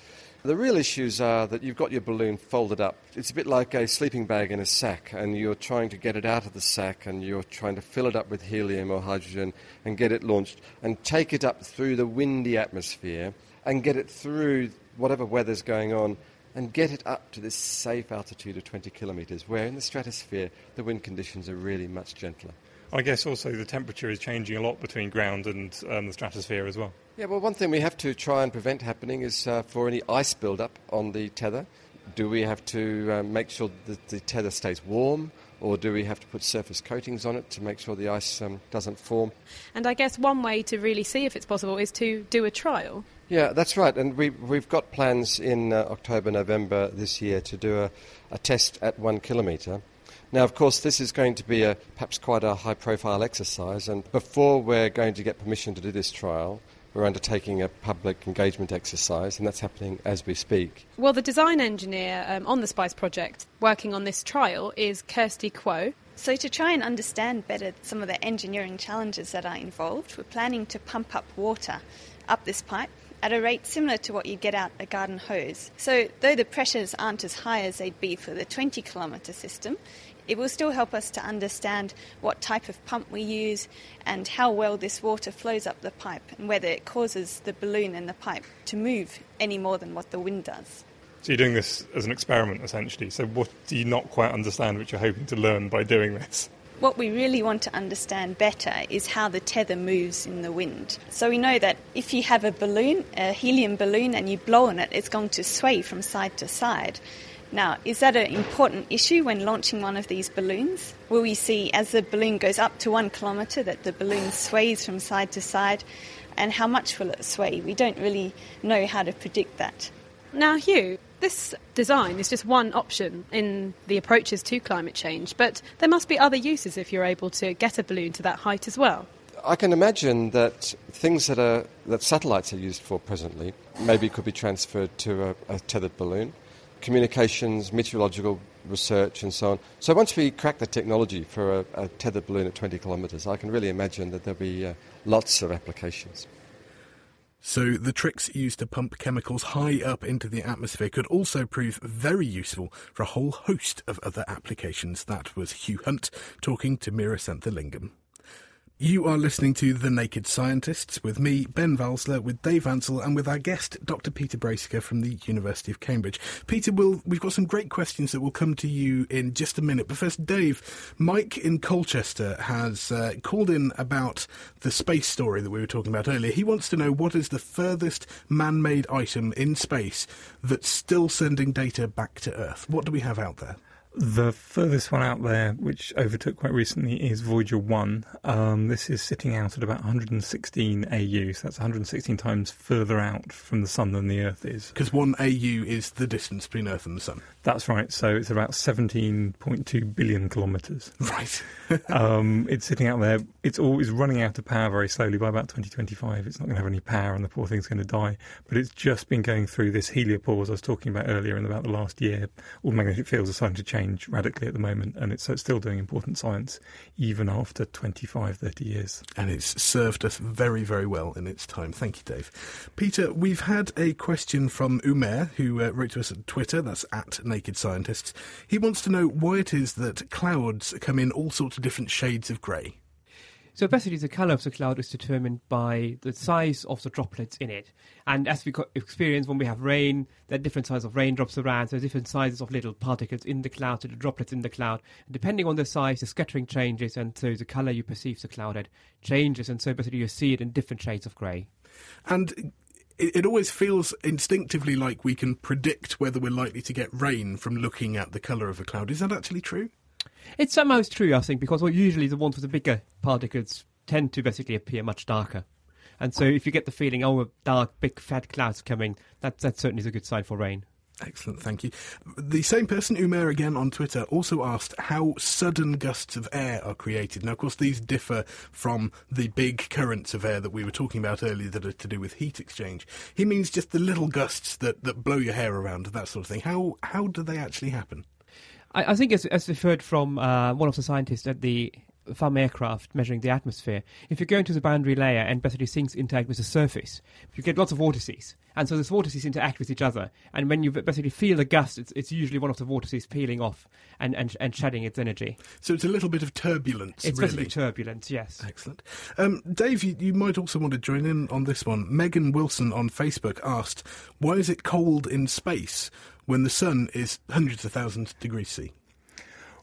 The real issues are that you've got your balloon folded up. It's a bit like a sleeping bag in a sack, and you're trying to get it out of the sack, and you're trying to fill it up with helium or hydrogen and get it launched and take it up through the windy atmosphere and get it through whatever weather's going on and get it up to this safe altitude of twenty kilometres, where in the stratosphere the wind conditions are really much gentler. I guess also the temperature is changing a lot between ground and um, the stratosphere as well. Yeah, well, one thing we have to try and prevent happening is uh, for any ice build-up on the tether. Do we have to uh, make sure that the tether stays warm, or do we have to put surface coatings on it to make sure the ice um, doesn't form? And I guess one way to really see if it's possible is to do a trial. Yeah, that's right. And we, we've got plans in uh, October, November this year to do a, a test at one kilometre. Now, of course, this is going to be a, perhaps quite a high-profile exercise, and before we're going to get permission to do this trial, we're undertaking a public engagement exercise, and that's happening as we speak. Well, the design engineer um, on the SPICE project working on this trial is Kirsty Kuo. So to try and understand better some of the engineering challenges that are involved, we're planning to pump up water up this pipe at a rate similar to what you get out a garden hose. So though the pressures aren't as high as they'd be for the twenty-kilometre system, it will still help us to understand what type of pump we use and how well this water flows up the pipe and whether it causes the balloon and the pipe to move any more than what the wind does. So you're doing this as an experiment, essentially. So what do you not quite understand, which you're hoping to learn by doing this? What we really want to understand better is how the tether moves in the wind. So we know that if you have a balloon, a helium balloon, and you blow on it, it's going to sway from side to side. Now, is that an important issue when launching one of these balloons? Will we see, as the balloon goes up to one kilometre, that the balloon sways from side to side? And how much will it sway? We don't really know how to predict that. Now, Hugh, this design is just one option in the approaches to climate change, but there must be other uses if you're able to get a balloon to that height as well. I can imagine that things that are that satellites are used for presently maybe could be transferred to a, a tethered balloon. Communications, meteorological research and so on. So once we crack the technology for a, a tethered balloon at twenty kilometres, I can really imagine that there'll be uh, lots of applications. So the tricks used to pump chemicals high up into the atmosphere could also prove very useful for a whole host of other applications. That was Hugh Hunt talking to Meera Senthalingam. You are listening to The Naked Scientists with me, Ben Valsler, with Dave Ansell and with our guest, Doctor Peter Braesicke from the University of Cambridge. Peter, we'll, we've got some great questions that will come to you in just a minute. But first, Dave, Mike in Colchester has uh, called in about the space story that we were talking about earlier. He wants to know what is the furthest man-made item in space that's still sending data back to Earth. What do we have out there? The furthest one out there, which overtook quite recently, is Voyager one. Um, this is sitting out at about one hundred sixteen A U, so that's one hundred sixteen times further out from the Sun than the Earth is. Because one A U is the distance between Earth and the Sun. That's right, so it's about seventeen point two billion kilometres. Right. um, it's sitting out there. It's always running out of power very slowly. By about twenty twenty-five, it's not going to have any power and the poor thing's going to die. But it's just been going through this heliopause I was talking about earlier in about the last year. All magnetic fields are starting to change radically at the moment, and it's, so it's still doing important science even after twenty-five, thirty years. And it's served us very, very well in its time. Thank you, Dave. Peter, we've had a question from Umer, who uh, wrote to us on Twitter, that's at Naked Scientists. He wants to know why it is that clouds come in all sorts of different shades of grey. So basically the colour of the cloud is determined by the size of the droplets in it. And as we co- experience when we have rain, there are different sizes of raindrops around, so different sizes of little particles in the cloud, so the droplets in the cloud. And depending on the size, the scattering changes, and so the colour you perceive the cloud at changes, and so basically you see it in different shades of grey. And it, it always feels instinctively like we can predict whether we're likely to get rain from looking at the colour of a cloud. Is that actually true? It's somehow true, I think, because well, usually the ones with the bigger particles tend to basically appear much darker. And so if you get the feeling, oh, a dark, big, fat cloud's coming, that, that certainly is a good sign for rain. Excellent, thank you. The same person, Umer again on Twitter, also asked how sudden gusts of air are created. Now, of course, these differ from the big currents of air that we were talking about earlier that are to do with heat exchange. He means just the little gusts that, that blow your hair around, that sort of thing. How, how do they actually happen? I think, as, as we've heard from uh, one of the scientists at the FAM aircraft measuring the atmosphere, if you go into the boundary layer and basically things interact with the surface, you get lots of vortices. And so these vortices interact with each other. And when you basically feel a gust, it's, it's usually one of the vortices peeling off and, and, and shedding its energy. So it's a little bit of turbulence, it's really. It's basically turbulence, yes. Excellent. Um, Dave, you, you might also want to join in on this one. Megan Wilson on Facebook asked, why is it cold in space when the sun is hundreds of thousands of degrees C?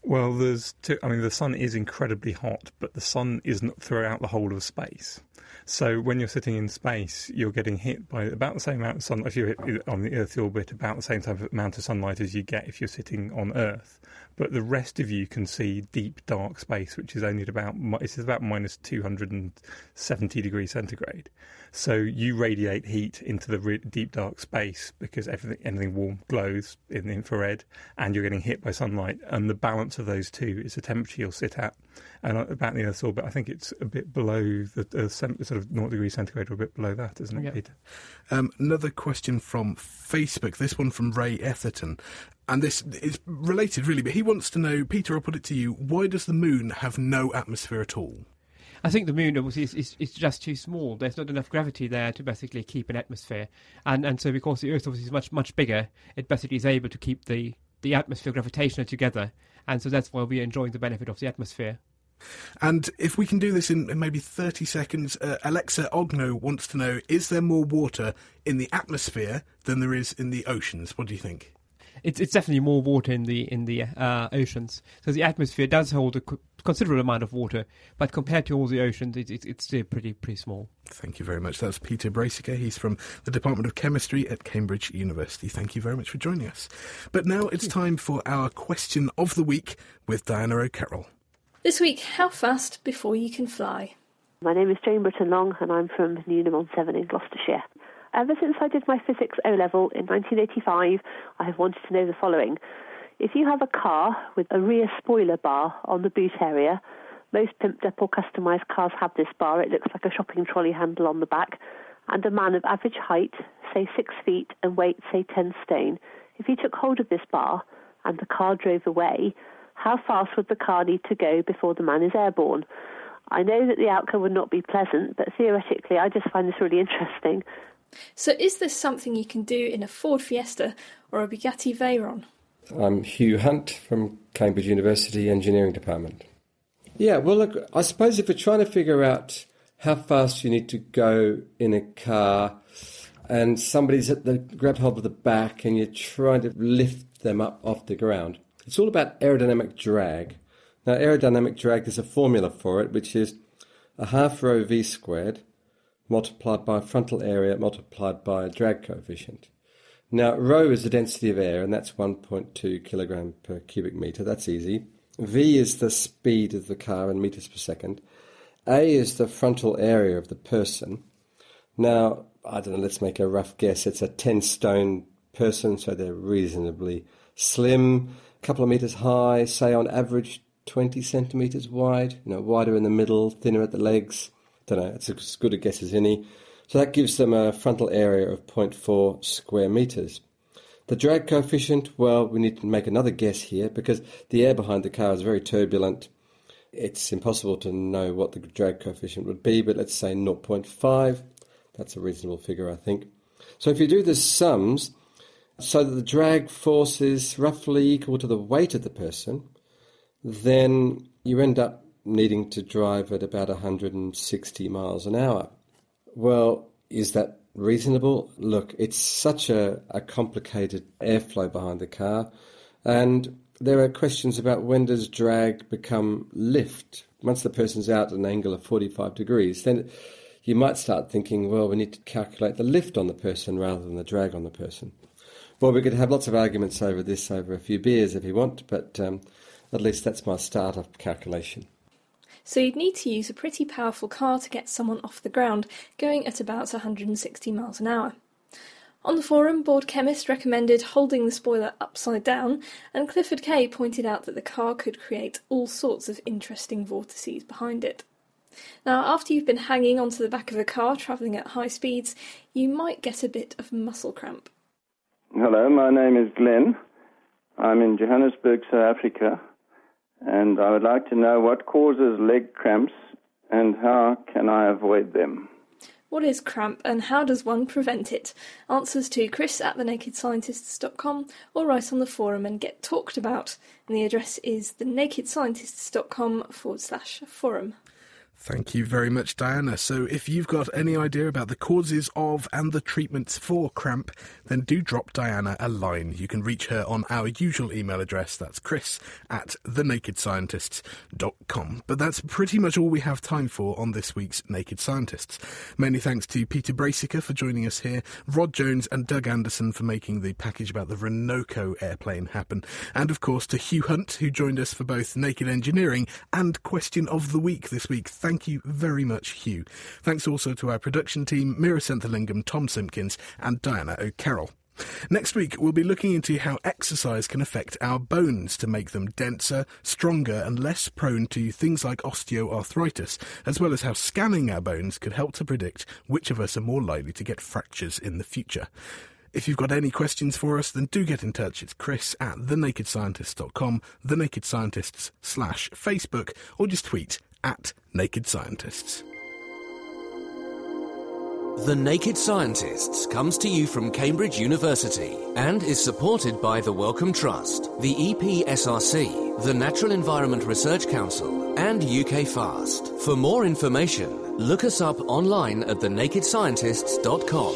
Well, there's two, I mean, the sun is incredibly hot, but the sun isn't throughout the whole of space. So when you're sitting in space, you're getting hit by about the same amount of sunlight. If you're on the Earth's orbit, about the same type of amount of sunlight as you get if you're sitting on Earth. But the rest of you can see deep, dark space, which is only at about, it's about minus two hundred seventy degrees centigrade. So you radiate heat into the re- deep, dark space because everything, anything warm glows in the infrared, and you're getting hit by sunlight. And the balance of those two is the temperature you'll sit at, and about the Earth's orbit, I think it's a bit below the uh, sort of naught degree centigrade, or a bit below that, isn't it, yep. Peter? Um, another question from Facebook. This one from Ray Etherton, and this is related really, but he wants to know, Peter, I'll put it to you: why does the Moon have no atmosphere at all? I think the Moon is, is, is just too small. There's not enough gravity there to basically keep an atmosphere, and and so because the Earth obviously is much much bigger, it basically is able to keep the the atmosphere gravitational together. And so that's why we're enjoying the benefit of the atmosphere. And if we can do this in maybe thirty seconds, uh, Alexa Ogno wants to know, is there more water in the atmosphere than there is in the oceans? What do you think? It's, it's definitely more water in the in the uh, oceans. So the atmosphere does hold a co- considerable amount of water, but compared to all the oceans, it, it, it's still pretty pretty small. Thank you very much. That's Peter Braesicke. He's from the Department of Chemistry at Cambridge University. Thank you very much for joining us. But now it's time for our question of the week with Diana O'Carroll. This week, how fast before you can fly? My name is Jane Britton-Long, and I'm from Newnham on Severn in Gloucestershire. Ever since I did my physics O-level in nineteen eighty-five, I have wanted to know the following. If you have a car with a rear spoiler bar on the boot area, most pimped up or customised cars have this bar. It looks like a shopping trolley handle on the back. And a man of average height, say six feet, and weight, say ten stone. If he took hold of this bar and the car drove away, how fast would the car need to go before the man is airborne? I know that the outcome would not be pleasant, but theoretically I just find this really interesting. So is this something you can do in a Ford Fiesta or a Bugatti Veyron? I'm Hugh Hunt from Cambridge University Engineering Department. Yeah, well, look, I suppose if we're trying to figure out how fast you need to go in a car and somebody's at the grab hold of the back and you're trying to lift them up off the ground, it's all about aerodynamic drag. Now, aerodynamic drag is a formula for it, which is a half rho v squared multiplied by frontal area multiplied by a drag coefficient. Now, rho is the density of air, and that's one point two kilogram per cubic meter. That's easy. V is the speed of the car in meters per second. A is the frontal area of the person. Now, I don't know, let's make a rough guess. It's a ten-stone person, so they're reasonably slim, a couple of meters high, say on average twenty centimeters wide, you know, wider in the middle, thinner at the legs. Don't know, it's as good a guess as any. So that gives them a frontal area of zero point four square meters. The drag coefficient, well, we need to make another guess here because the air behind the car is very turbulent. It's impossible to know what the drag coefficient would be, but let's say zero point five. That's a reasonable figure, I think. So if you do the sums, so that the drag force is roughly equal to the weight of the person, then you end up needing to drive at about one hundred sixty miles an hour. Well, is that reasonable? Look, it's such a, a complicated airflow behind the car, and there are questions about when does drag become lift. Once the person's out at an angle of forty-five degrees, then you might start thinking, well, we need to calculate the lift on the person rather than the drag on the person. Well, we could have lots of arguments over this over a few beers if you want, but um, at least that's my starter calculation. So you'd need to use a pretty powerful car to get someone off the ground, going at about one hundred sixty miles an hour. On the forum, Bored Chemist recommended holding the spoiler upside down, and Clifford Kay pointed out that the car could create all sorts of interesting vortices behind it. Now, after you've been hanging onto the back of a car travelling at high speeds, you might get a bit of muscle cramp. Hello, my name is Glenn. I'm in Johannesburg, South Africa. And I would like to know what causes leg cramps and how can I avoid them? What is cramp and how does one prevent it? Answers to Chris at the naked scientists dot com or write on the forum and get talked about. And the address is the naked scientists dot com forward slash forum. Thank you very much, Diana. So if you've got any idea about the causes of and the treatments for cramp, then do drop Diana a line. You can reach her on our usual email address. That's chris at the naked scientists dot com. But that's pretty much all we have time for on this week's Naked Scientists. Many thanks to Peter Braesicke for joining us here, Rod Jones and Doug Anderson for making the package about the Renoco airplane happen, and of course to Hugh Hunt, who joined us for both Naked Engineering and Question of the Week this week. Thank you very much, Hugh. Thanks also to our production team, Mira Senthalingam, Tom Simpkins and Diana O'Carroll. Next week, we'll be looking into how exercise can affect our bones to make them denser, stronger and less prone to things like osteoarthritis, as well as how scanning our bones could help to predict which of us are more likely to get fractures in the future. If you've got any questions for us, then do get in touch. It's Chris at the naked scientists dot com, thenakedscientists slash Facebook, or just tweet at Naked Scientists. The Naked Scientists comes to you from Cambridge University and is supported by the Wellcome Trust, the E P S R C, the Natural Environment Research Council and U K FAST. For more information, look us up online at the naked scientists dot com.